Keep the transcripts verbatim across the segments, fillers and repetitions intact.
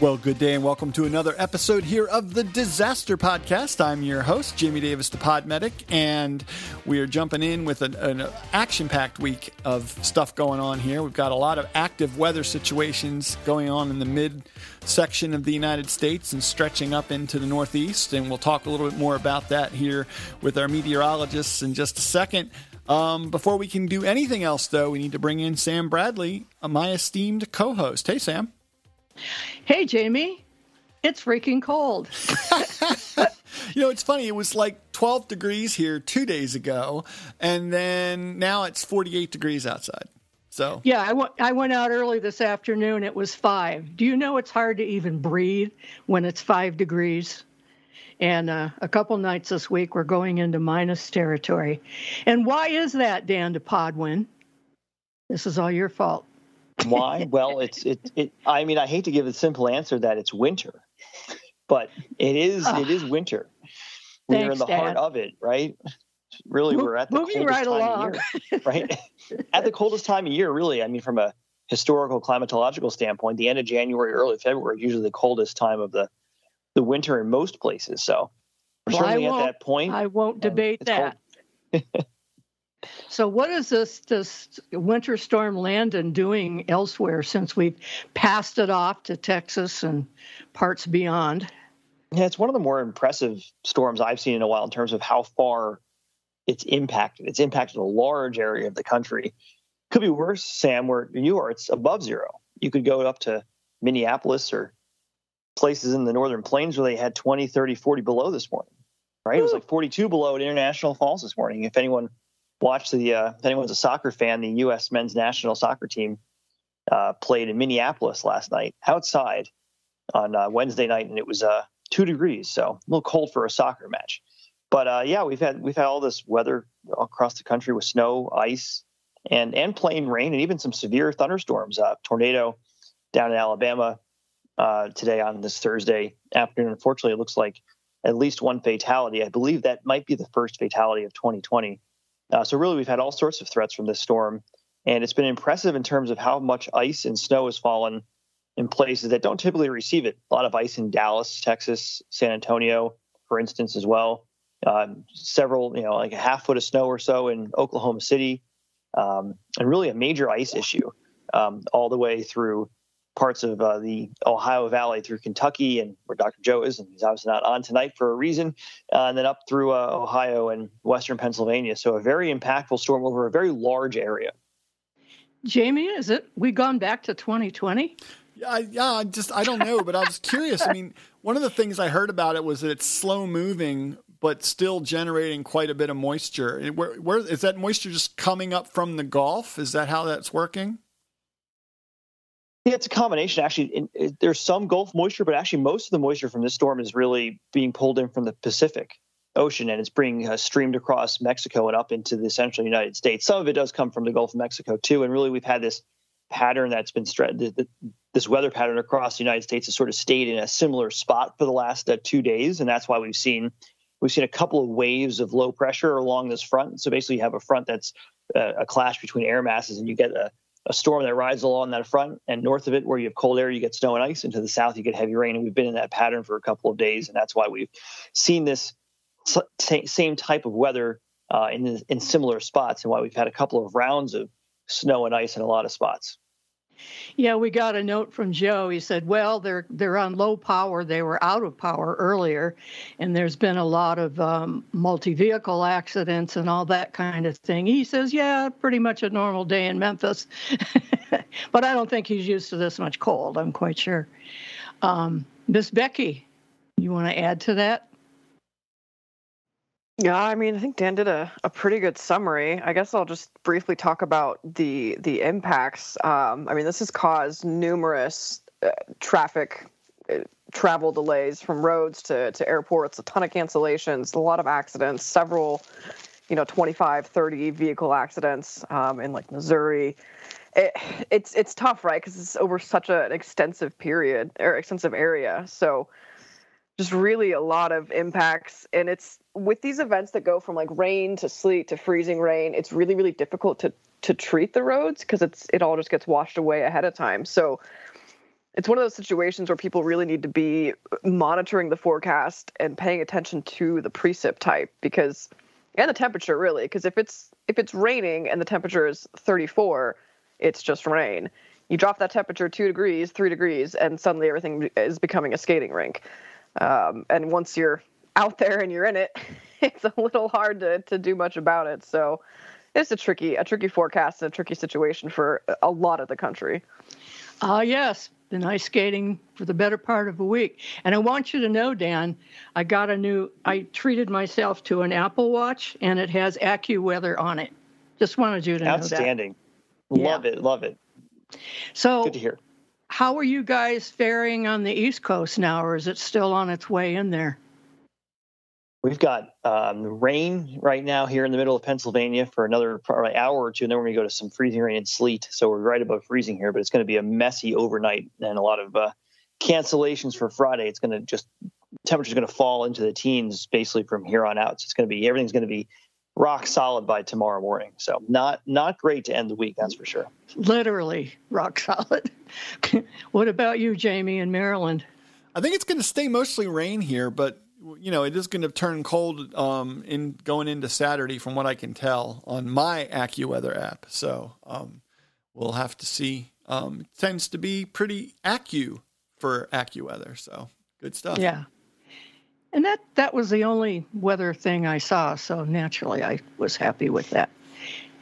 Well, good day and welcome to another episode here of the Disaster Podcast. I'm your host, Jimmy Davis, the Pod Medic, and we are jumping in with an, an action-packed week of stuff going on here. We've got a lot of active weather situations going on in the mid-section of the United States and stretching up into the Northeast, and we'll talk a little bit more about that here with our meteorologists in just a second. Um, before we can do anything else, though, we need to bring in Sam Bradley, my esteemed co-host. Hey, Sam. Hey, Jamie, it's freaking cold. You know, it's funny. It was like twelve degrees here two days ago, and then now it's forty-eight degrees outside. So yeah, I went, I went out early this afternoon. It was five. Do you know it's hard to even breathe when it's five degrees? And uh, a couple nights this week, we're going into minus territory. And why is that, Dan DePodwin? This is all your fault. Why? Well, it's it, it. I mean, I hate to give a simple answer that it's winter, but it is it is winter. We're Thanks, in the Dad. heart of it, right? Really, Mo- we're at the coldest right time along. of year, right? At the coldest time of year, really. I mean, from a historical climatological standpoint, the end of January, early February is usually the coldest time of the the winter in most places. So we're well, certainly at that point. I won't debate that. So what is this this winter storm Landon doing elsewhere since we've passed it off to Texas and parts beyond? Yeah, it's one of the more impressive storms I've seen in a while in terms of how far it's impacted. It's impacted a large area of the country. Could be worse, Sam, where you are, it's above zero. You could go up to Minneapolis or places in the northern plains where they had twenty, thirty, forty below this morning, right? Ooh. It was like forty-two below at International Falls this morning. If anyone... Watch the, uh, if anyone's a soccer fan, the U S men's national soccer team uh, played in Minneapolis last night outside on uh, Wednesday night, and it was uh, two degrees, so a little cold for a soccer match. But uh, yeah, we've had we've had all this weather across the country with snow, ice, and and plain rain, and even some severe thunderstorms. Uh, tornado down in Alabama uh, today on this Thursday afternoon. Unfortunately, it looks like at least one fatality. I believe that might be the first fatality of twenty twenty. Uh, so really, we've had all sorts of threats from this storm, and it's been impressive in terms of how much ice and snow has fallen in places that don't typically receive it. A lot of ice in Dallas, Texas, San Antonio, for instance, as well. Um, several, you know, like a half foot of snow or so in Oklahoma City, um, and really a major ice issue um, all the way through parts of uh, the Ohio Valley through Kentucky and where Doctor Joe is, and he's obviously not on tonight for a reason, uh, and then up through uh, Ohio and western Pennsylvania. So a very impactful storm over a very large area. Jamie, is it we gone back to twenty twenty? Yeah, I, yeah, I just I don't know, but I was curious. I mean, one of the things I heard about it was that it's slow moving, but still generating quite a bit of moisture. Where, where is that moisture just coming up from the Gulf? Is that how that's working? Yeah, it's a combination. Actually, in, in, there's some Gulf moisture, but actually most of the moisture from this storm is really being pulled in from the Pacific Ocean, and it's being uh, streamed across Mexico and up into the central United States. Some of it does come from the Gulf of Mexico, too, and really we've had this pattern that's been – this weather pattern across the United States has sort of stayed in a similar spot for the last uh, two days, and that's why we've seen we've seen a couple of waves of low pressure along this front. So basically you have a front that's uh, a clash between air masses, and you get a – a storm that rides along that front, and north of it where you have cold air, you get snow and ice, and to the south, you get heavy rain. And we've been in that pattern for a couple of days, and that's why we've seen this t- same type of weather uh, in, in similar spots, and why we've had a couple of rounds of snow and ice in a lot of spots. Yeah, we got a note from Joe. He said, well, they're they're on low power. They were out of power earlier, and there's been a lot of um, multi-vehicle accidents and all that kind of thing. He says, yeah, pretty much a normal day in Memphis. But I don't think he's used to this much cold, I'm quite sure. Um, Miss Becky, you want to add to that? Yeah, I mean, I think Dan did a, a pretty good summary. I guess I'll just briefly talk about the the impacts. Um, I mean, this has caused numerous uh, traffic uh, travel delays from roads to, to airports, a ton of cancellations, a lot of accidents, several, you know, twenty-five, thirty vehicle accidents um, in like Missouri. It, it's, it's tough, right? Because it's over such a, an extensive period or extensive area. So just really a lot of impacts. And it's with these events that go from like rain to sleet to freezing rain, it's really, really difficult to, to treat the roads because it's, it all just gets washed away ahead of time. So it's one of those situations where people really need to be monitoring the forecast and paying attention to the precip type because, and the temperature really, because if it's, if it's raining and the temperature is thirty-four, it's just rain. You drop that temperature two degrees, three degrees, and suddenly everything is becoming a skating rink. Um, and once you're out there and you're in it, it's a little hard to, to do much about it. So it's a tricky, a tricky forecast and a tricky situation for a lot of the country. Ah, uh, yes. Been ice skating for the better part of a week. And I want you to know, Dan, I got a new, I treated myself to an Apple Watch, and it has AccuWeather on it. Just wanted you to know that. Outstanding. Love it. Love it. So good to hear. How are you guys faring on the East Coast now, or is it still on its way in there? We've got um, rain right now here in the middle of Pennsylvania for another probably hour or two, and then we're going to go to some freezing rain and sleet. So we're right above freezing here, but it's going to be a messy overnight and a lot of uh, cancellations for Friday. It's going to just – temperature's going to fall into the teens basically from here on out. So it's going to be – everything's going to be rock solid by tomorrow morning. So not not great to end the week, that's for sure. Literally rock solid. What about you, Jamie, in Maryland? I think it's going to stay mostly rain here, but – you know, it is going to turn cold um, in going into Saturday, from what I can tell, on my AccuWeather app. So um, we'll have to see. Um, it tends to be pretty accu for AccuWeather, so good stuff. Yeah, and that that was the only weather thing I saw. So naturally, I was happy with that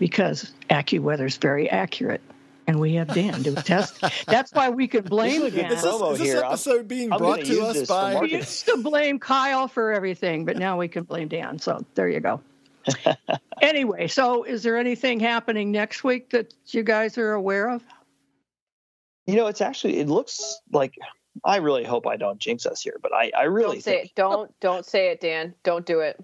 because AccuWeather is very accurate. And we have Dan to attest. That's why we could blame Dan. Is this, is this episode I'm, being I'm brought to us by... We used to blame Kyle for everything, but now we can blame Dan. So there you go. Anyway, so is there anything happening next week that you guys are aware of? You know, it's actually, it looks like, I really hope I don't jinx us here, but I, I really don't say think, it. Don't, don't say it, Dan. Don't do it.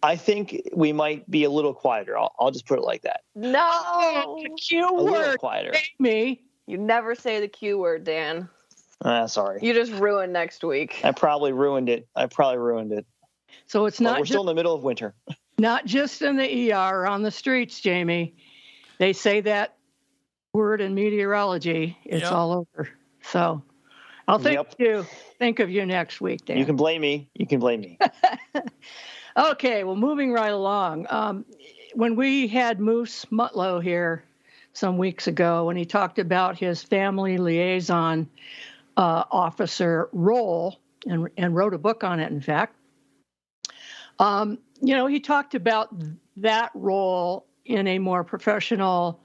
I think we might be a little quieter. I'll, I'll just put it like that. No, the Q word. A little quieter. Me. You never say the Q word, Dan. Ah, sorry. You just ruined next week. I probably ruined it. I probably ruined it. So it's not. But we're just, still in the middle of winter. Not just in the E R, on the streets, Jamie. They say that word in meteorology. It's yep. all over. So. I'll think, yep. you, think of you next week, Dan. You can blame me. You can blame me. Okay, well, moving right along. Um, when we had Moose Mutlow here some weeks ago, when he talked about his family liaison uh, officer role and, and wrote a book on it, in fact, um, you know, he talked about that role in a more professional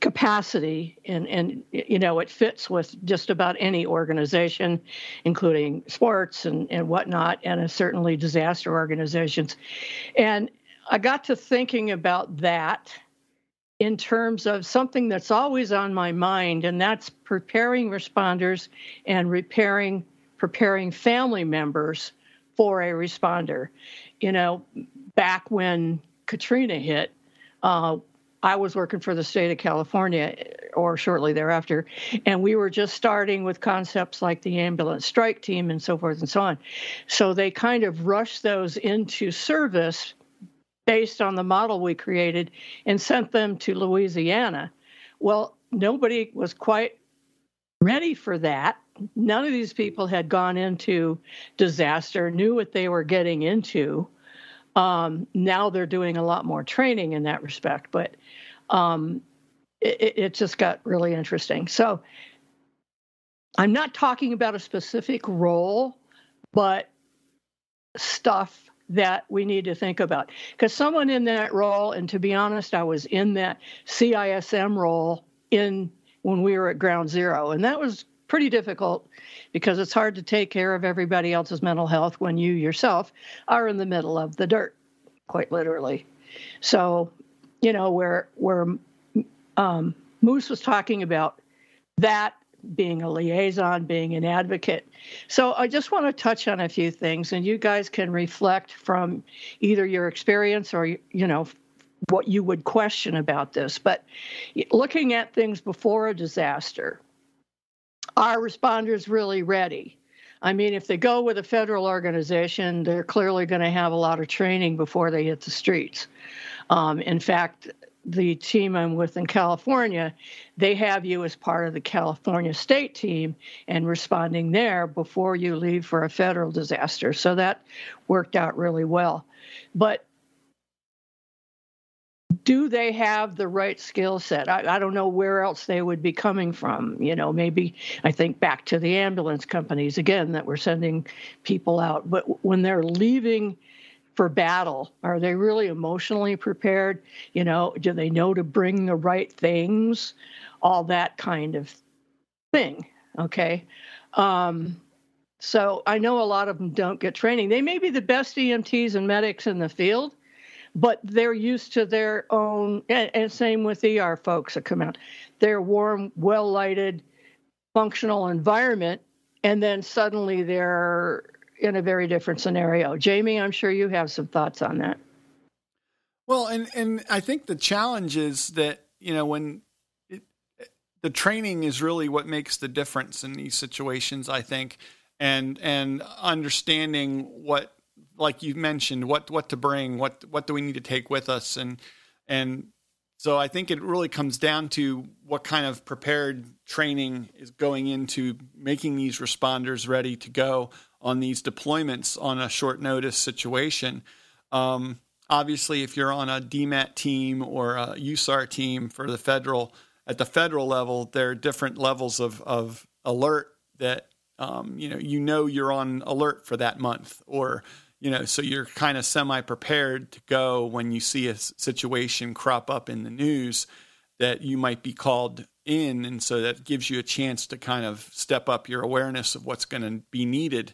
capacity, and, and you know, it fits with just about any organization, including sports and, and whatnot, and certainly disaster organizations. And I got to thinking about that in terms of something that's always on my mind, and that's preparing responders and repairing, preparing family members for a responder. You know, back when Katrina hit, uh, I was working for the state of California, or shortly thereafter, and we were just starting with concepts like the ambulance strike team and so forth and so on. So they kind of rushed those into service based on the model we created and sent them to Louisiana. Well, nobody was quite ready for that. None of these people had gone into disaster, knew what they were getting into. Um, now they're doing a lot more training in that respect, but um, it, it just got really interesting. So I'm not talking about a specific role, but stuff that we need to think about. Because someone in that role, and to be honest, I was in that C I S M role in when we were at Ground Zero, and that was pretty difficult because it's hard to take care of everybody else's mental health when you yourself are in the middle of the dirt, quite literally. So, you know, where where um, Moose was talking about that being a liaison, being an advocate. So I just want to touch on a few things, and you guys can reflect from either your experience or, you know, what you would question about this. But looking at things before a disaster, are responders really ready? I mean, if they go with a federal organization, they're clearly going to have a lot of training before they hit the streets. Um, in fact, the team I'm with in California, they have you as part of the California state team and responding there before you leave for a federal disaster. So that worked out really well. But do they have the right skill set? I, I don't know where else they would be coming from. You know, maybe I think back to the ambulance companies again that were sending people out. But when they're leaving for battle, are they really emotionally prepared? You know, do they know to bring the right things? All that kind of thing. Okay. Um, so I know a lot of them don't get training. They may be the best E M Ts and medics in the field, but they're used to their own, and, and same with E R folks that come out, their warm, well-lighted, functional environment, and then suddenly they're in a very different scenario. Jamie, I'm sure you have some thoughts on that. Well, and, and I think the challenge is that, you know, when it, the training is really what makes the difference in these situations, I think, and, and understanding what, like you've mentioned, what, what to bring, what, what do we need to take with us? And, and so I think it really comes down to what kind of prepared training is going into making these responders ready to go on these deployments on a short notice situation. Um, obviously, if you're on a D MAT team or a U S A R team for the federal, at the federal level, there are different levels of, of alert that, um, you know, you know, you're on alert for that month, or, you know, so you're kind of semi-prepared to go when you see a situation crop up in the news that you might be called in. And so that gives you a chance to kind of step up your awareness of what's going to be needed.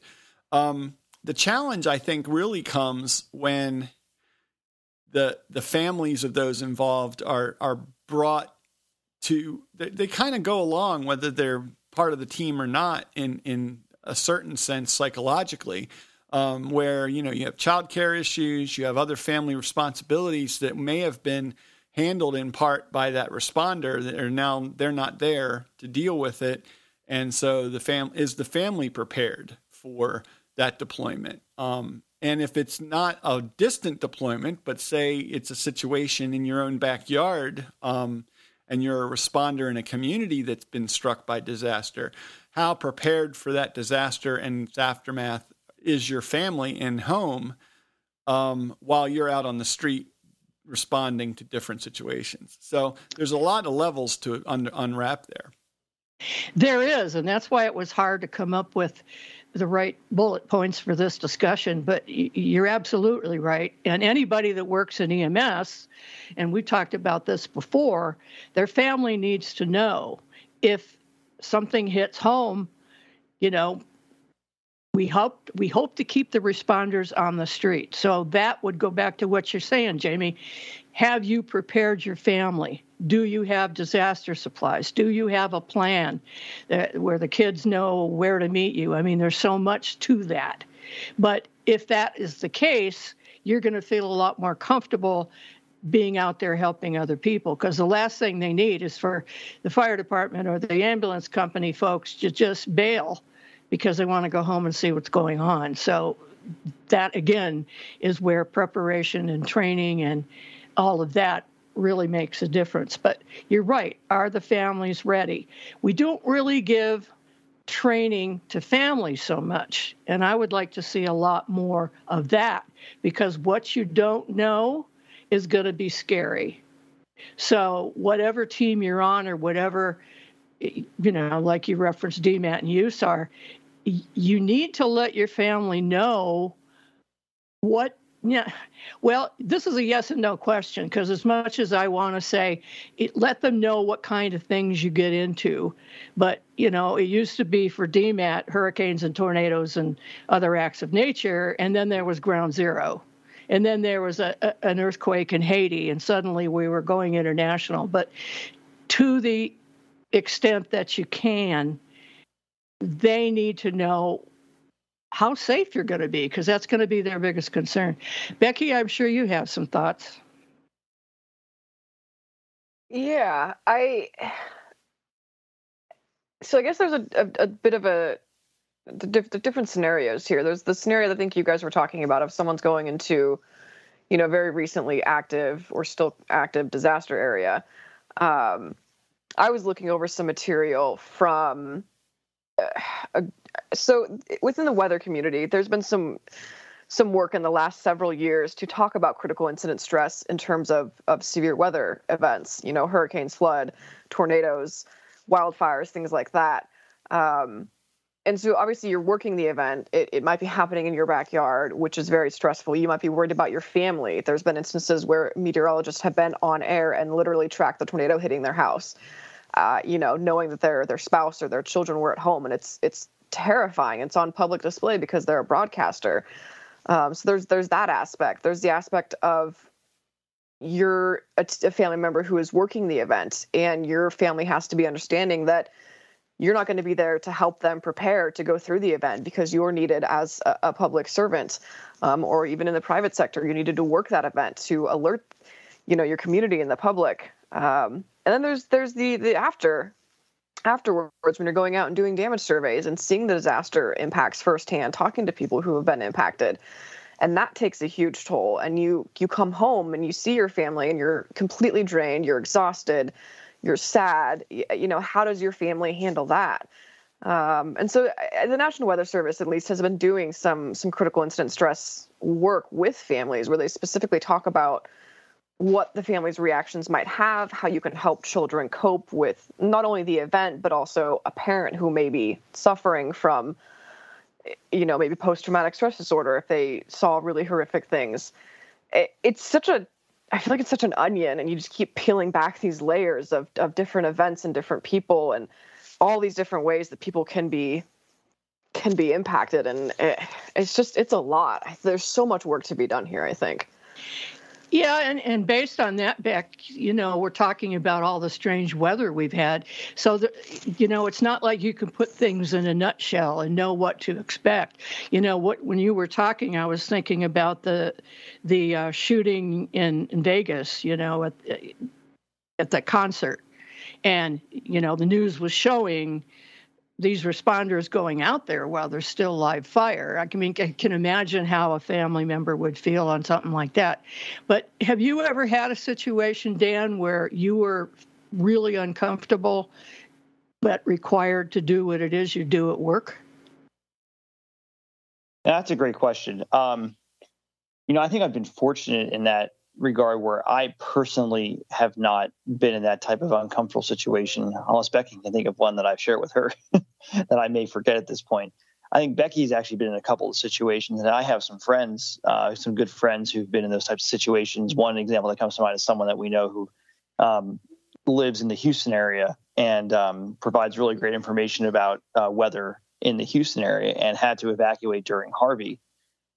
Um, the challenge, I think, really comes when the the families of those involved are are brought to, they, they kind of go along, whether they're part of the team or not, in, in a certain sense psychologically, um, where, you know, you have childcare issues, you have other family responsibilities that may have been handled in part by that responder that are now, they're not there to deal with it. And so the fam is the family prepared for that deployment? Um, and if it's not a distant deployment, but say it's a situation in your own backyard, um, and you're a responder in a community that's been struck by disaster, how prepared for that disaster and its aftermath is your family and home, um, while you're out on the street responding to different situations? So there's a lot of levels to un- unwrap there. There is, and that's why it was hard to come up with the right bullet points for this discussion, but you're absolutely right. And anybody that works in E M S, and we talked about this before, their family needs to know if something hits home, you know, we hope, we hope to keep the responders on the street. So that would go back to what you're saying, Jamie. Have you prepared your family? Do you have disaster supplies? Do you have a plan that, where the kids know where to meet you? I mean, there's so much to that. But if that is the case, you're going to feel a lot more comfortable being out there helping other people, because the last thing they need is for the fire department or the ambulance company folks to just bail because they want to go home and see what's going on. So that, again, is where preparation and training and all of that really makes a difference. But you're right. Are the families ready? We don't really give training to families so much. And I would like to see a lot more of that, because what you don't know is going to be scary. So whatever team you're on, or whatever, you know, like you referenced D MAT and U S A R, you need to let your family know what. Yeah, well, this is a yes and no question, because as much as I want to say, it, let them know what kind of things you get into. But, you know, it used to be for D MAT, hurricanes and tornadoes and other acts of nature, and then there was Ground Zero. And then there was a, a, an earthquake in Haiti, and suddenly we were going international. But to the extent that you can, they need to know how safe you're going to be, because that's going to be their biggest concern. Becky, I'm sure you have some thoughts. Yeah, I. So I guess there's a, a, a bit of a the, diff, the different scenarios here. There's the scenario that I think you guys were talking about of someone's going into, you know, very recently active or still active disaster area. Um, I was looking over some material from, uh, a, so within the weather community, there's been some some work in the last several years to talk about critical incident stress in terms of, of severe weather events, you know, hurricanes, flood, tornadoes, wildfires, things like that. Um, and so obviously you're working the event. It, it might be happening in your backyard, which is very stressful. You might be worried about your family. There's been instances where meteorologists have been on air and literally tracked the tornado hitting their house, uh, you know, knowing that their their spouse or their children were at home. And it's it's terrifying. It's on public display because they're a broadcaster. Um, so there's there's that aspect. There's the aspect of you're a, a family member who is working the event, and your family has to be understanding that you're not going to be there to help them prepare to go through the event because you're needed as a, a public servant, um, or even in the private sector, you needed to work that event to alert, you know, your community and the public. Um, and then there's there's the the after afterwards when you're going out and doing damage surveys and seeing the disaster impacts firsthand, talking to people who have been impacted. And that takes a huge toll. And you you come home and you see your family and you're completely drained, you're exhausted, you're sad. You know, how does your family handle that? Um, and so the National Weather Service, at least, has been doing some some critical incident stress work with families where they specifically talk about what the family's reactions might have, how you can help children cope with not only the event, but also a parent who may be suffering from, you know, maybe post-traumatic stress disorder if they saw really horrific things. It, it's such a, I feel like it's such an onion, and you just keep peeling back these layers of, of different events and different people and all these different ways that people can be can be impacted. And it, it's just, it's a lot. There's so much work to be done here, I think. Yeah, and, and based on that, Beck, you know, we're talking about all the strange weather we've had. So, the, you know, it's not like you can put things in a nutshell and know what to expect. You know, what when you were talking, I was thinking about the the uh, shooting in, in Vegas, you know, at, at the concert. And, you know, the news was showing these responders going out there while there's still live fire. I mean, I can imagine how a family member would feel on something like that. But have you ever had a situation, Dan, where you were really uncomfortable but required to do what it is you do at work? That's a great question. Um, you know, I think I've been fortunate in that regard where I personally have not been in that type of uncomfortable situation, unless Becky can think of one that I've shared with her that I may forget at this point. I think Becky's actually been in a couple of situations, and I have some friends, uh, some good friends who've been in those types of situations. One example that comes to mind is someone that we know who um, lives in the Houston area and um, provides really great information about uh, weather in the Houston area and had to evacuate during Harvey.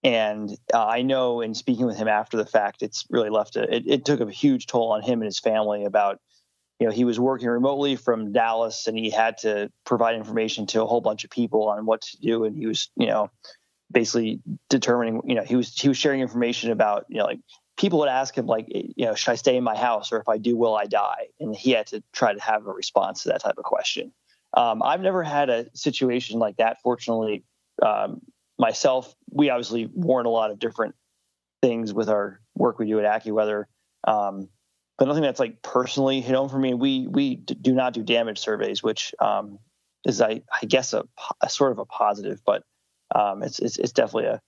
And uh, I know in speaking with him after the fact, it's really left a, it, it took a huge toll on him and his family about, you know, he was working remotely from Dallas and he had to provide information to a whole bunch of people on what to do. And he was, you know, basically determining, you know, he was, he was sharing information about, you know, like people would ask him like, you know, should I stay in my house or if I do, will I die? And he had to try to have a response to that type of question. Um, I've never had a situation like that. Fortunately, um, myself, we obviously warn a lot of different things with our work we do at AccuWeather, um, but nothing that's like personally hit home for me. We we do not do damage surveys, which um, is, I, I guess, a, a sort of a positive, but um, it's, it's it's definitely a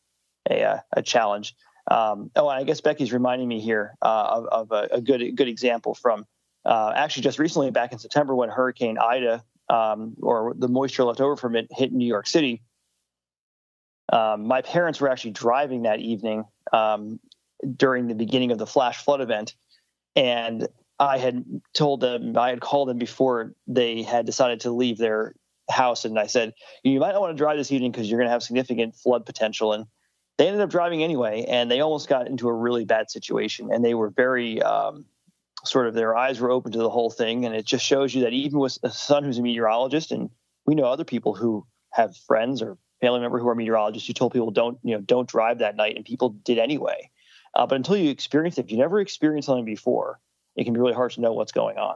a, a challenge. Um, oh, and I guess Becky's reminding me here uh, of, of a, a good a good example from uh, actually just recently back in September when Hurricane Ida um, or the moisture left over from it hit New York City. Um, my parents were actually driving that evening um, during the beginning of the flash flood event, and I had told them, I had called them before they had decided to leave their house, and I said, you might not want to drive this evening because you're going to have significant flood potential, and they ended up driving anyway, and they almost got into a really bad situation, and they were very um, sort of, their eyes were open to the whole thing, and it just shows you that even with a son who's a meteorologist, and we know other people who have friends or family member who are meteorologists who told people don't, you know, don't drive that night, and people did anyway. Uh, but until you experience it, if you never experienced something before, it can be really hard to know what's going on.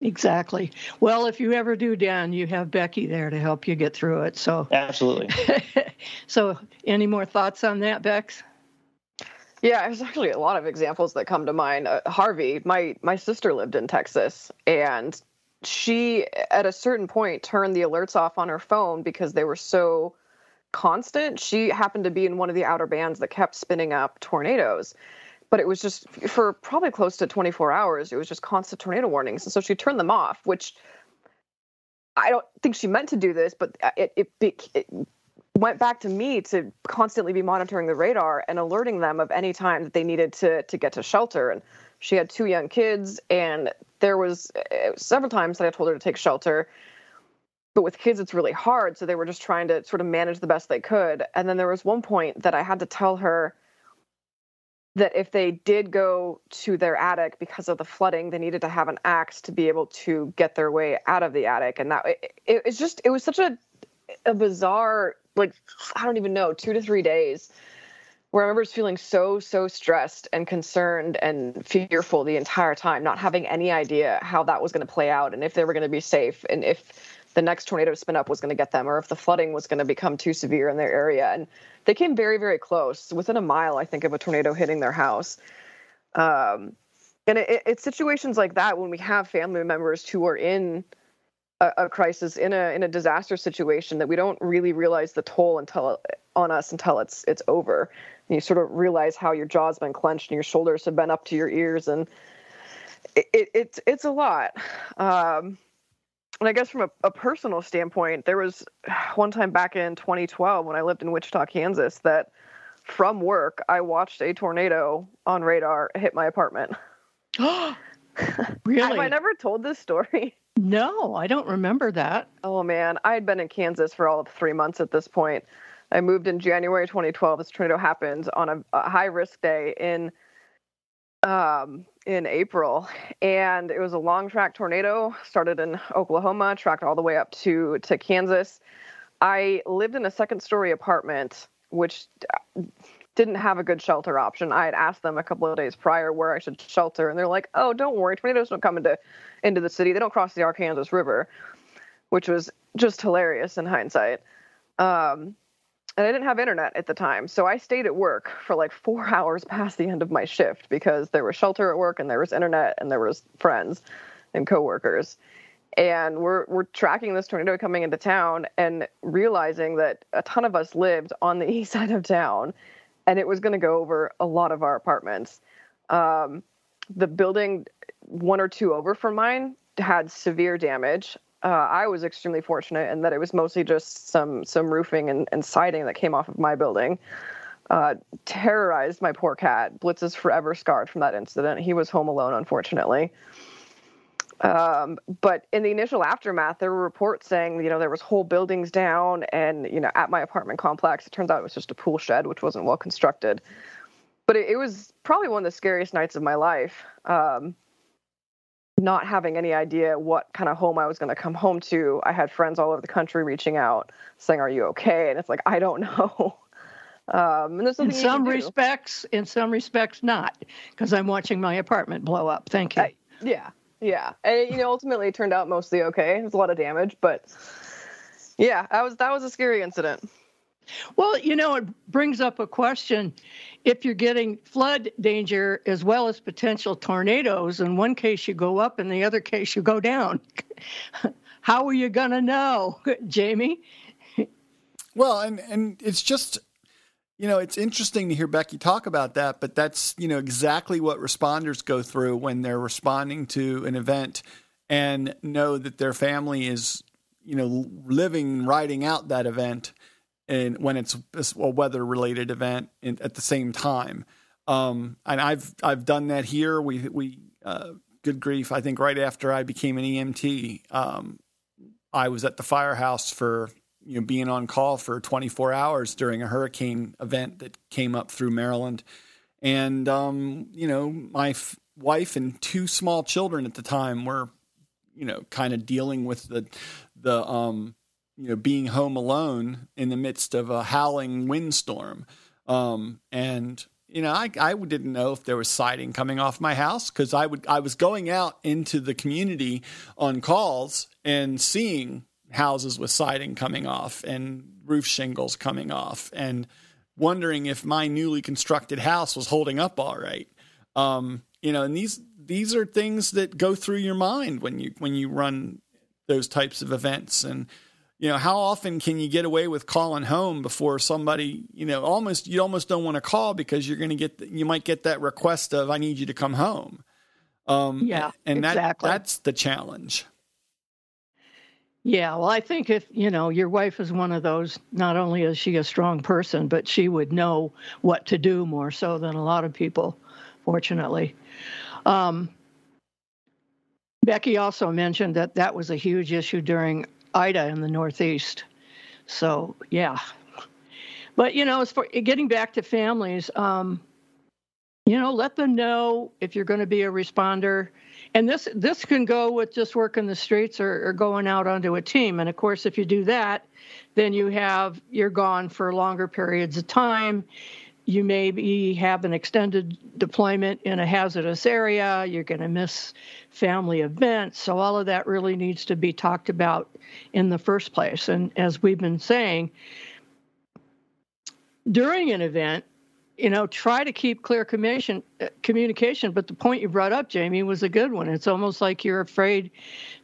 Exactly. Well, if you ever do, Dan, you have Becky there to help you get through it. So absolutely. So, any more thoughts on that, Bex? Yeah, there's actually a lot of examples that come to mind. Uh, Harvey, my, my sister lived in Texas, and she, at a certain point, turned the alerts off on her phone because they were so constant. She happened to be in one of the outer bands that kept spinning up tornadoes. But it was just, for probably close to twenty-four hours, it was just constant tornado warnings. And so she turned them off, which I don't think she meant to do this, but it it, it went back to me to constantly be monitoring the radar and alerting them of any time that they needed to to get to shelter. And she had two young kids, and there was several times that I told her to take shelter. But with kids, it's really hard, so they were just trying to sort of manage the best they could. And then there was one point that I had to tell her that if they did go to their attic because of the flooding, they needed to have an axe to be able to get their way out of the attic. And that it, it was just, it was such a, a bizarre, like, I don't even know, two to three days where I remember feeling so, so stressed and concerned and fearful the entire time, not having any idea how that was going to play out and if they were going to be safe and if the next tornado spin up was going to get them or if the flooding was going to become too severe in their area. And they came very, very close, within a mile, I think, of a tornado hitting their house. Um, and it, it's situations like that when we have family members who are in a, a crisis, in a in a disaster situation, that we don't really realize the toll until on us until it's it's over. And you sort of realize how your jaw's been clenched and your shoulders have been up to your ears. And it, it, it's, it's a lot. Um, And I guess from a, a personal standpoint, there was one time back in twenty twelve when I lived in Wichita, Kansas, that from work, I watched a tornado on radar hit my apartment. Really? Have I never told this story? No, I don't remember that. Oh, man. I had been in Kansas for all of three months at this point. I moved in January twenty twelve. This tornado happened on a, a high-risk day in um in April, and it was a long track tornado. Started in Oklahoma, tracked all the way up to to Kansas. I lived in a second story apartment which didn't have a good shelter option. I had asked them a couple of days prior where I should shelter, and they're like, oh, don't worry, tornadoes don't come into into the city, they don't cross the Arkansas River, which was just hilarious in hindsight. um And I didn't have internet at the time, so I stayed at work for like four hours past the end of my shift because there was shelter at work and there was internet and there was friends and coworkers. And we're we're tracking this tornado coming into town and realizing that a ton of us lived on the east side of town, and it was going to go over a lot of our apartments. Um, the building one or two over from mine had severe damage. Uh, I was extremely fortunate in that it was mostly just some some roofing and, and siding that came off of my building. Uh, terrorized my poor cat. Blitz is forever scarred from that incident. He was home alone, unfortunately. Um, but in the initial aftermath, there were reports saying, you know, there was whole buildings down and, you know, at my apartment complex, it turns out it was just a pool shed, which wasn't well constructed. But it, it was probably one of the scariest nights of my life. Um not having any idea what kind of home I was going to come home to. I had friends all over the country reaching out saying, are you okay? And it's like, I don't know. Um, and there's in some respects, do. in some respects not, because I'm watching my apartment blow up. Thank you. I, yeah. Yeah. And, you know, ultimately it turned out mostly okay. There's a lot of damage, but yeah, I was, that was a scary incident. Well, you know, it brings up a question. If you're getting flood danger as well as potential tornadoes, in one case you go up, in the other case you go down. How are you going to know, Jamie? Well, and, and it's just, you know, it's interesting to hear Becky talk about that, but that's, you know, exactly what responders go through when they're responding to an event and know that their family is, you know, living, riding out that event. And when it's a weather-related event in, at the same time, um, and I've I've done that here. We we uh, good grief! I think right after I became an E M T, um, I was at the firehouse for you know being on call for twenty-four hours during a hurricane event that came up through Maryland, and um, you know my f- wife and two small children at the time were you know kind of dealing with the the. Um, you know, being home alone in the midst of a howling windstorm. Um, and, you know, I, I didn't know if there was siding coming off my house because I would, I was going out into the community on calls and seeing houses with siding coming off and roof shingles coming off. And, wondering if my newly constructed house was holding up all right. Um, you know, and these these are things that go through your mind when you when you run those types of events. And you know, how often can you get away with calling home before somebody, you know, almost you almost don't want to call because you're going to get you might get that request of, I need you to come home. Um, yeah, and that, exactly. that's the challenge. Yeah, well, I think if, you know, your wife is one of those, not only is she a strong person, but she would know what to do more so than a lot of people, fortunately. Um, Becky also mentioned that that was a huge issue during Ida in the Northeast. So, yeah. But, you know, as for getting back to families, um, you know, let them know if you're going to be a responder. And this this can go with just working the streets or, or going out onto a team. And, of course, if you do that, then you have, you're gone for longer periods of time. You maybe have an extended deployment in a hazardous area. You're going to miss family events. So all of that really needs to be talked about in the first place. And as we've been saying, during an event, you know, try to keep clear communication, communication. But the point you brought up, Jamie, was a good one. It's almost like you're afraid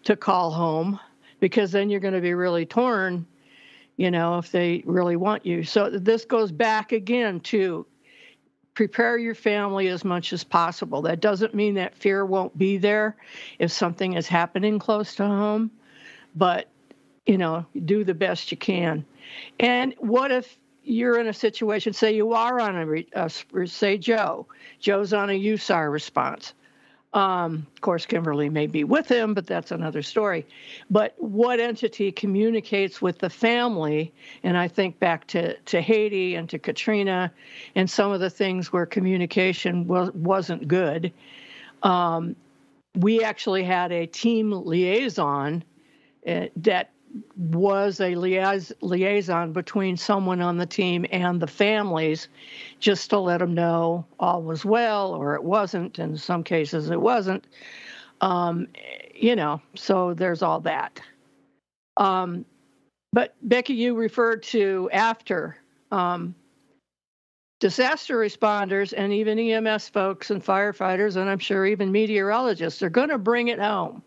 to call home because then you're going to be really torn, you know, if they really want you. So this goes back again to prepare your family as much as possible. That doesn't mean that fear won't be there if something is happening close to home. But, you know, do the best you can. And what if you're in a situation, say you are on a, uh, say Joe, Joe's on a U S A R response. Um, of course, Kimberly may be with him, but that's another story. But what entity communicates with the family? And I think back to, to Haiti and to Katrina and some of the things where communication was, wasn't good. Um, we actually had a team liaison uh, that was a liaison between someone on the team and the families just to let them know all was well, or it wasn't. In some cases it wasn't, um, you know, so there's all that. Um, but Becky, you referred to after um, disaster responders and even E M S folks and firefighters, and I'm sure even meteorologists are going to bring it home.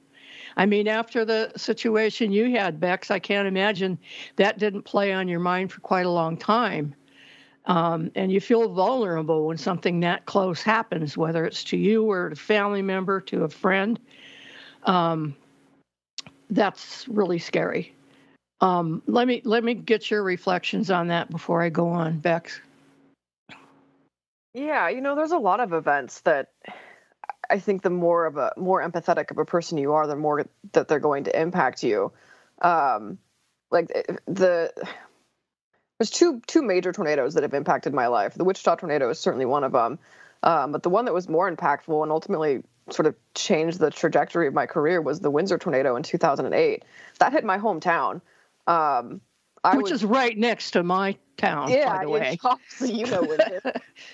I mean, after the situation you had, Bex, I can't imagine that didn't play on your mind for quite a long time. Um, and you feel vulnerable when something that close happens, whether it's to you or a family member, to a friend. Um, that's really scary. Um, let me let me get your reflections on that before I go on, Bex. Yeah, you know, there's a lot of events that I think the more of a more empathetic of a person you are, the more that they're going to impact you. Um, like the there's two two major tornadoes that have impacted my life. The Wichita tornado is certainly one of them, um, but the one that was more impactful and ultimately sort of changed the trajectory of my career was the Windsor tornado in two thousand eight. That hit my hometown, um, I which was, is right next to my town. Yeah, by the way, obviously you know Windsor.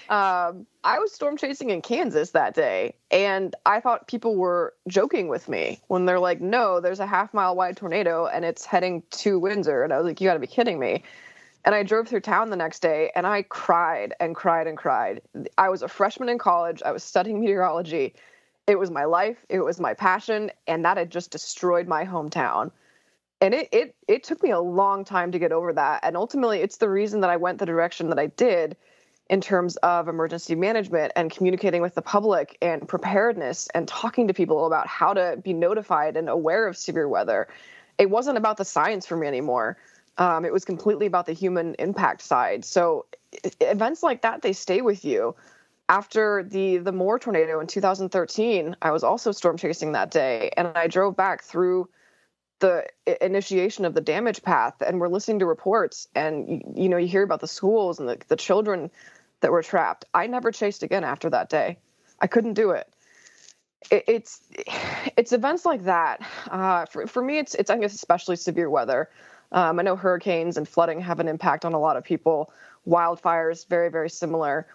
Um, I was storm chasing in Kansas that day, and I thought people were joking with me when they're like, no, there's a half mile wide tornado and it's heading to Windsor. And I was like, you got to be kidding me. And I drove through town the next day and I cried and cried and cried. I was a freshman in college. I was studying meteorology. It was my life. It was my passion. And that had just destroyed my hometown. And it, it, it took me a long time to get over that. And ultimately, it's the reason that I went the direction that I did in terms of emergency management and communicating with the public and preparedness and talking to people about how to be notified and aware of severe weather. It wasn't about the science for me anymore. Um, it was completely about the human impact side. So it, events like that, they stay with you. After the, the Moore tornado in two thousand thirteen, I was also storm chasing that day. And I drove back through the initiation of the damage path, and we're listening to reports, and you, you know, you hear about the schools and the, the children that were trapped. I never chased again after that day. I couldn't do it. it it's it's events like that. Uh, for for me, it's it's I guess especially severe weather. Um, I know hurricanes and flooding have an impact on a lot of people. Wildfires, very very similar.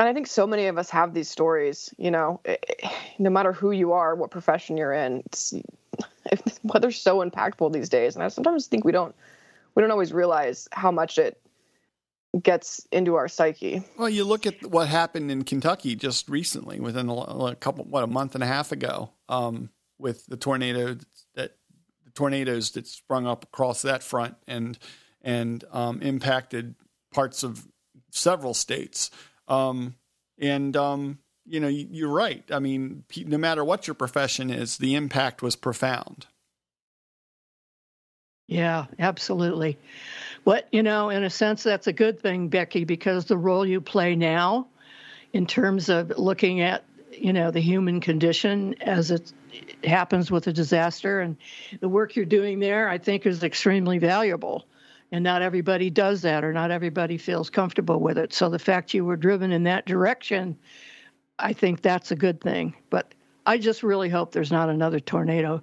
And I think so many of us have these stories. You know, it, it, no matter who you are, what profession you're in. It's, weather's so impactful these days, and I sometimes think we don't we don't always realize how much it gets into our psyche. Well, you look at what happened in Kentucky just recently, within a couple, what, a month and a half ago, um, with the tornado that the tornadoes that sprung up across that front and and um, impacted parts of several states. Um, and um, you know, you're right. I mean, no matter what your profession is, the impact was profound. Yeah, absolutely. What, you know, in a sense, that's a good thing, Becky, because the role you play now in terms of looking at, you know, the human condition as it happens with a disaster, and the work you're doing there, I think, is extremely valuable. And not everybody does that, or not everybody feels comfortable with it. So the fact you were driven in that direction, I think that's a good thing. But I just really hope there's not another tornado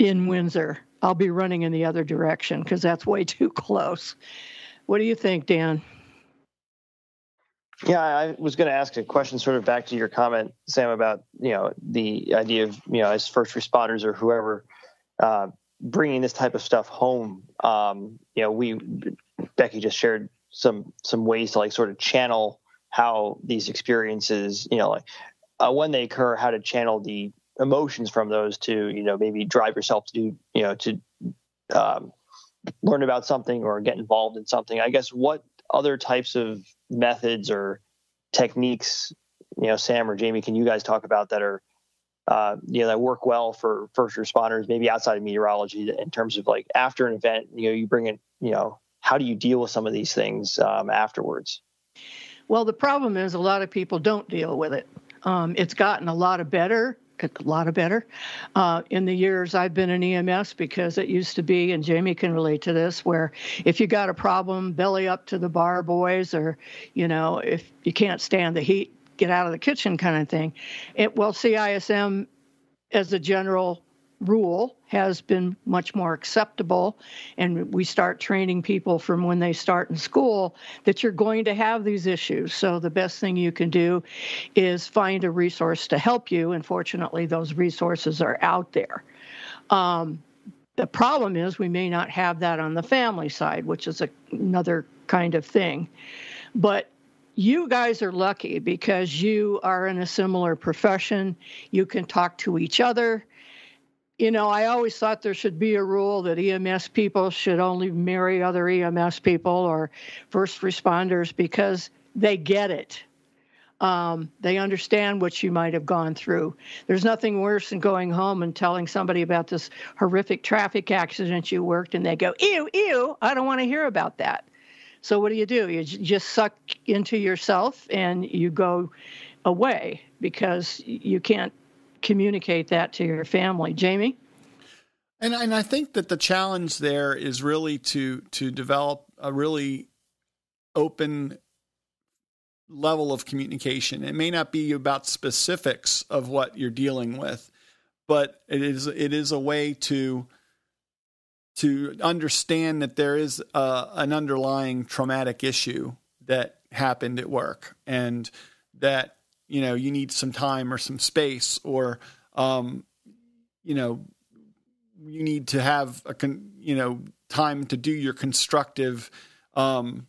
in Windsor. I'll be running in the other direction because that's way too close. What do you think, Dan? Yeah, I was going to ask a question sort of back to your comment, Sam, about, you know, the idea of, you know, as first responders or whoever uh, bringing this type of stuff home. Um, you know, we, Becky just shared some, some ways to like sort of channel how these experiences, you know, like uh, when they occur, how to channel the emotions from those to, you know, maybe drive yourself to do, you know, to um, learn about something or get involved in something. I guess what other types of methods or techniques, you know, Sam or Jamie, can you guys talk about that are, uh, you know, that work well for first responders, maybe outside of meteorology, in terms of like after an event, you know, you bring in, you know, how do you deal with some of these things um, afterwards? Well, the problem is a lot of people don't deal with it. Um, it's gotten a lot of better. A lot of better uh, in the years I've been in E M S, because it used to be, and Jamie can relate to this, where if you got a problem, belly up to the bar, boys, or, you know, if you can't stand the heat, get out of the kitchen kind of thing. It, well, C I S M, as a general rule, has been much more acceptable, and we start training people from when they start in school that you're going to have these issues. So the best thing you can do is find a resource to help you, and fortunately those resources are out there. Um, the problem is we may not have that on the family side, which is a, another kind of thing. But you guys are lucky because you are in a similar profession. You can talk to each other. You know, I always thought there should be a rule that E M S people should only marry other E M S people or first responders, because they get it. Um, they understand what you might have gone through. There's nothing worse than going home and telling somebody about this horrific traffic accident you worked, and they go, ew, ew, I don't want to hear about that. So what do you do? You just suck into yourself and you go away, because you can't communicate that to your family. Jamie? And and I think that the challenge there is really to to develop a really open level of communication. It may not be about specifics of what you're dealing with, but it is it is a way to to understand that there is a, an underlying traumatic issue that happened at work, and that, you know, you need some time or some space, or, um, you know, you need to have a, con- you know, time to do your constructive, um,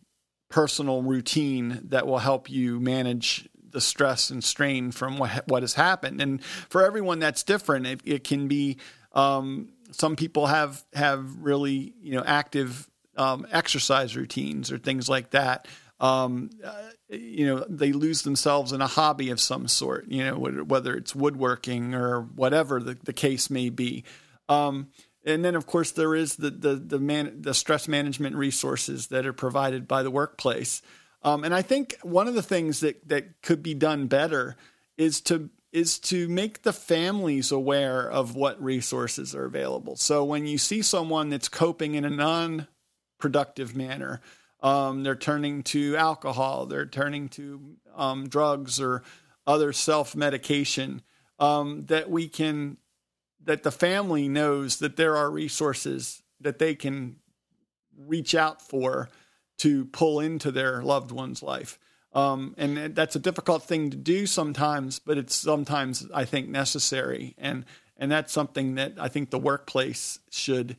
personal routine that will help you manage the stress and strain from what, what has happened. And for everyone that's different. It, it can be, um, some people have, have really, you know, active, um, exercise routines or things like that. Um, uh, you know, they lose themselves in a hobby of some sort, you know, whether it's woodworking or whatever the, the case may be. Um, and then of course there is the, the, the man, the stress management resources that are provided by the workplace. Um, and I think one of the things that, that could be done better is to, is to make the families aware of what resources are available. So when you see someone that's coping in a non-productive manner, Um, they're turning to alcohol, they're turning to um, drugs or other self-medication, um, that we can, that the family knows that there are resources that they can reach out for to pull into their loved one's life. Um, and that's a difficult thing to do sometimes, but it's sometimes, I think, necessary. And, and that's something that I think the workplace should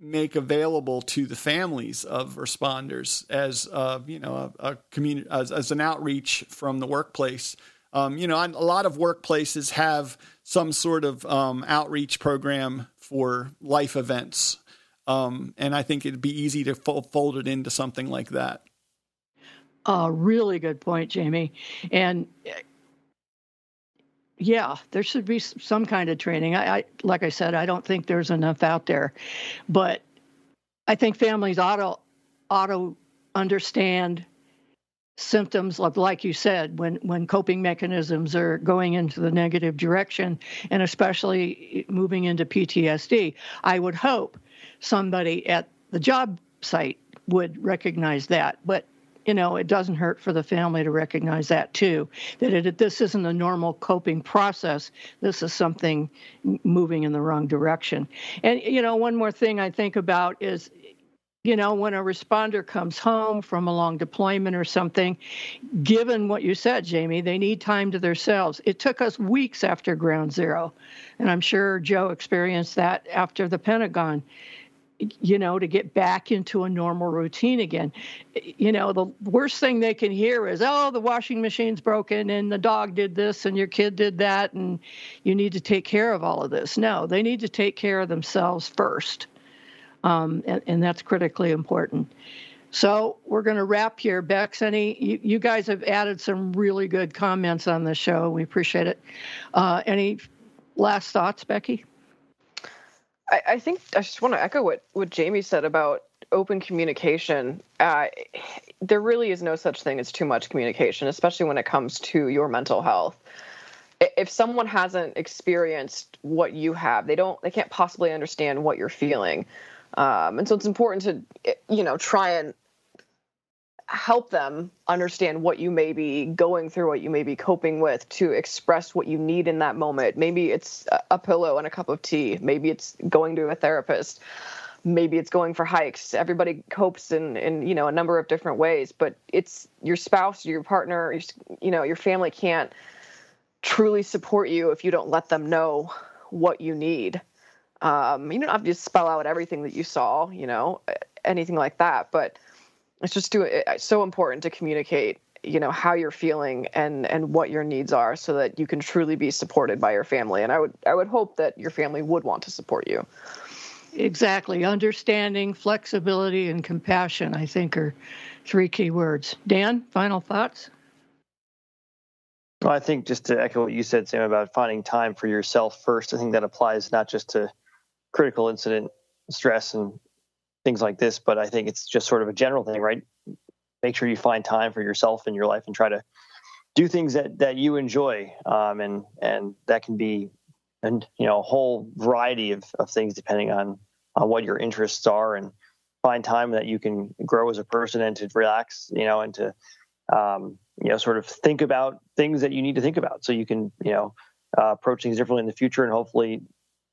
make available to the families of responders as uh, you know a, a community as, as an outreach from the workplace. Um, you know, a lot of workplaces have some sort of um, outreach program for life events, um, and I think it'd be easy to fo- fold it into something like that. A really good point, Jamie. And yeah, there should be some kind of training. I, I, like I said, I don't think there's enough out there, but I think families ought to, ought to understand symptoms of, like you said, when, when coping mechanisms are going into the negative direction, and especially moving into P T S D. I would hope somebody at the job site would recognize that, but you know, it doesn't hurt for the family to recognize that too, that it, this isn't a normal coping process. This is something moving in the wrong direction. And, you know, one more thing I think about is, you know, when a responder comes home from a long deployment or something, given what you said, Jamie, they need time to themselves. It took us weeks after Ground Zero, and I'm sure Joe experienced that after the Pentagon, you know, to get back into a normal routine again. You know, the worst thing they can hear is, oh, the washing machine's broken and the dog did this and your kid did that and you need to take care of all of this. No, they need to take care of themselves first. Um, and, and that's critically important. So we're going to wrap here. Bex, any, you, you guys have added some really good comments on the show. We appreciate it. Uh, any last thoughts, Becky? I, I think I just want to echo what, what Jamie said about open communication. Uh, there really is no such thing as too much communication, especially when it comes to your mental health. If someone hasn't experienced what you have, they don't, they can't possibly understand what you're feeling. Um, and so it's important to, you know, try and help them understand what you may be going through, what you may be coping with, to express what you need in that moment. Maybe it's a pillow and a cup of tea. Maybe it's going to a therapist. Maybe it's going for hikes. Everybody copes in, in, you know, a number of different ways, but it's your spouse, your partner, your, you know, your family can't truly support you if you don't let them know what you need. Um, you don't have to spell out everything that you saw, you know, anything like that, but it's just do, it's so important to communicate, you know, how you're feeling and, and what your needs are so that you can truly be supported by your family. And I would I would hope that your family would want to support you. Exactly. Understanding, flexibility, and compassion, I think, are three key words. Dan, final thoughts? Well, I think just to echo what you said, Sam, about finding time for yourself first, I think that applies not just to critical incident stress and things like this, but I think it's just sort of a general thing, right? Make sure you find time for yourself in your life and try to do things that, that you enjoy. Um, and, and that can be, and you know, a whole variety of, of things depending on, on what your interests are, and find time that you can grow as a person and to relax, you know, and to, um, you know, sort of think about things that you need to think about so you can, you know, uh, approach things differently in the future and hopefully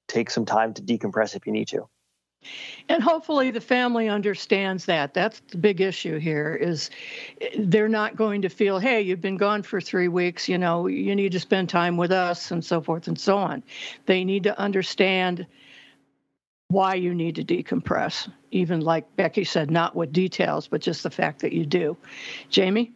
take some time to decompress if you need to. And hopefully the family understands that. That's the big issue here, is they're not going to feel, hey, you've been gone for three weeks, you know, you need to spend time with us and so forth and so on. They need to understand why you need to decompress, even like Becky said, not with details, but just the fact that you do. Jamie?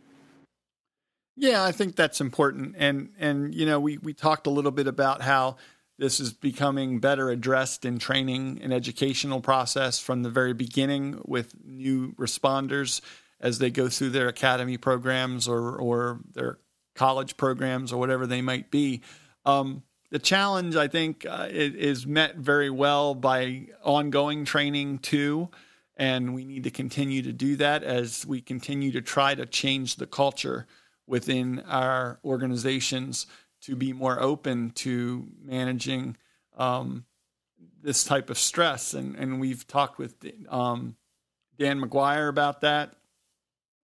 Yeah, I think that's important. And, and you know, we, we talked a little bit about how this is becoming better addressed in training and educational process from the very beginning with new responders as they go through their academy programs or, or their college programs or whatever they might be. Um, the challenge, I think, uh, is met very well by ongoing training too, and we need to continue to do that as we continue to try to change the culture within our organizations to be more open to managing um, this type of stress. And, and we've talked with um, Dan McGuire about that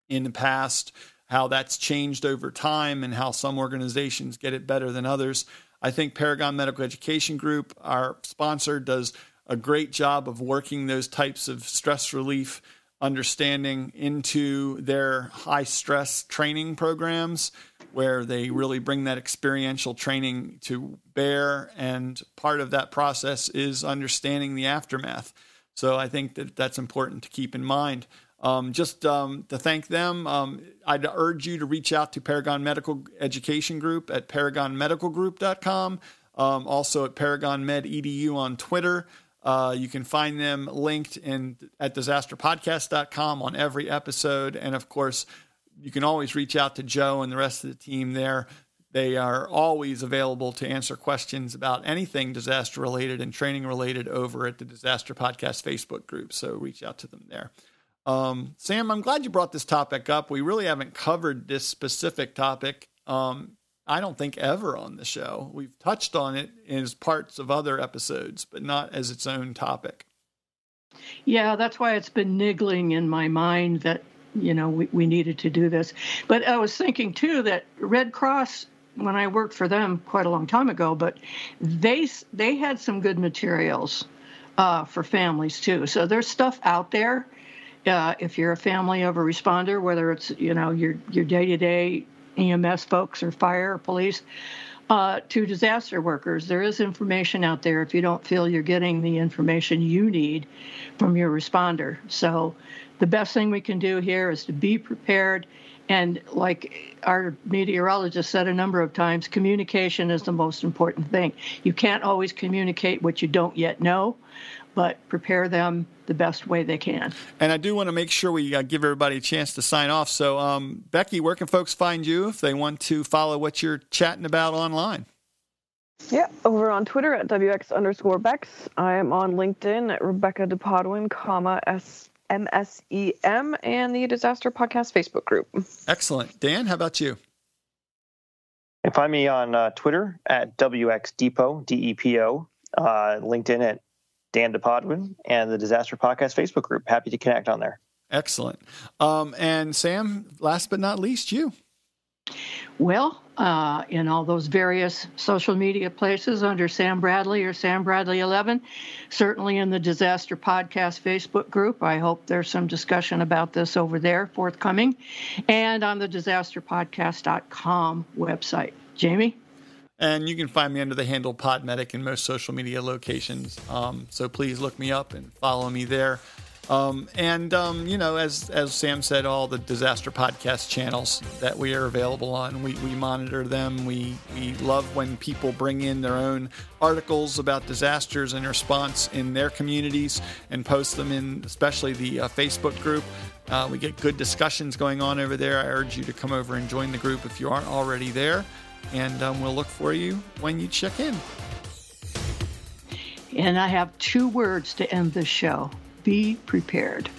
in the past, how that's changed over time and how some organizations get it better than others. I think Paragon Medical Education Group, our sponsor, does a great job of working those types of stress relief understanding into their high stress training programs, where they really bring that experiential training to bear. And part of that process is understanding the aftermath. So I think that that's important to keep in mind. Um, just um, to thank them, um, I'd urge you to reach out to Paragon Medical Education Group at paragon medical group dot com, um, also at paragon med dot e d u on Twitter. Uh, you can find them linked in at disaster podcast dot com on every episode. And, of course, you can always reach out to Joe and the rest of the team there. They are always available to answer questions about anything disaster-related and training-related over at the Disaster Podcast Facebook group, so reach out to them there. Um, Sam, I'm glad you brought this topic up. We really haven't covered this specific topic, um, I don't think, ever on the show. We've touched on it as parts of other episodes, but not as its own topic. Yeah, that's why it's been niggling in my mind that, you know, we, we needed to do this. But I was thinking, too, that Red Cross, when I worked for them quite a long time ago, but they they had some good materials uh, for families, too. So there's stuff out there. Uh, if you're a family of a responder, whether it's, you know, your your day-to-day E M S folks or fire or police, uh, to disaster workers, there is information out there if you don't feel you're getting the information you need from your responder. So the best thing we can do here is to be prepared. And like our meteorologist said a number of times, communication is the most important thing. You can't always communicate what you don't yet know, but prepare them the best way they can. And I do want to make sure we uh, give everybody a chance to sign off. So, um, Becky, where can folks find you if they want to follow what you're chatting about online? Yeah, over on Twitter at W X underscore Bex. I am on LinkedIn at Rebecca DePodwin, comma, S. M S E M, and the Disaster Podcast Facebook group. Excellent. Dan, how about you? And find me on uh, Twitter at W X Depot, D E P O, uh, LinkedIn at Dan DePodwin, and the Disaster Podcast Facebook group. Happy to connect on there. Excellent. Um, and Sam, last but not least, you. Well, uh, in all those various social media places under Sam Bradley or Sam Bradley eleven, certainly in the Disaster Podcast Facebook group. I hope there's some discussion about this over there forthcoming, and on the disaster podcast dot com website. Jamie? And you can find me under the handle Podmedic in most social media locations. Um, so please look me up and follow me there. Um, and, um, you know, as, as Sam said, all the disaster podcast channels that we are available on, we, we monitor them. We, we love when people bring in their own articles about disasters and response in their communities and post them in, especially the uh, Facebook group. Uh, we get good discussions going on over there. I urge you to come over and join the group if you aren't already there. And um, we'll look for you when you check in. And I have two words to end this show. Be prepared.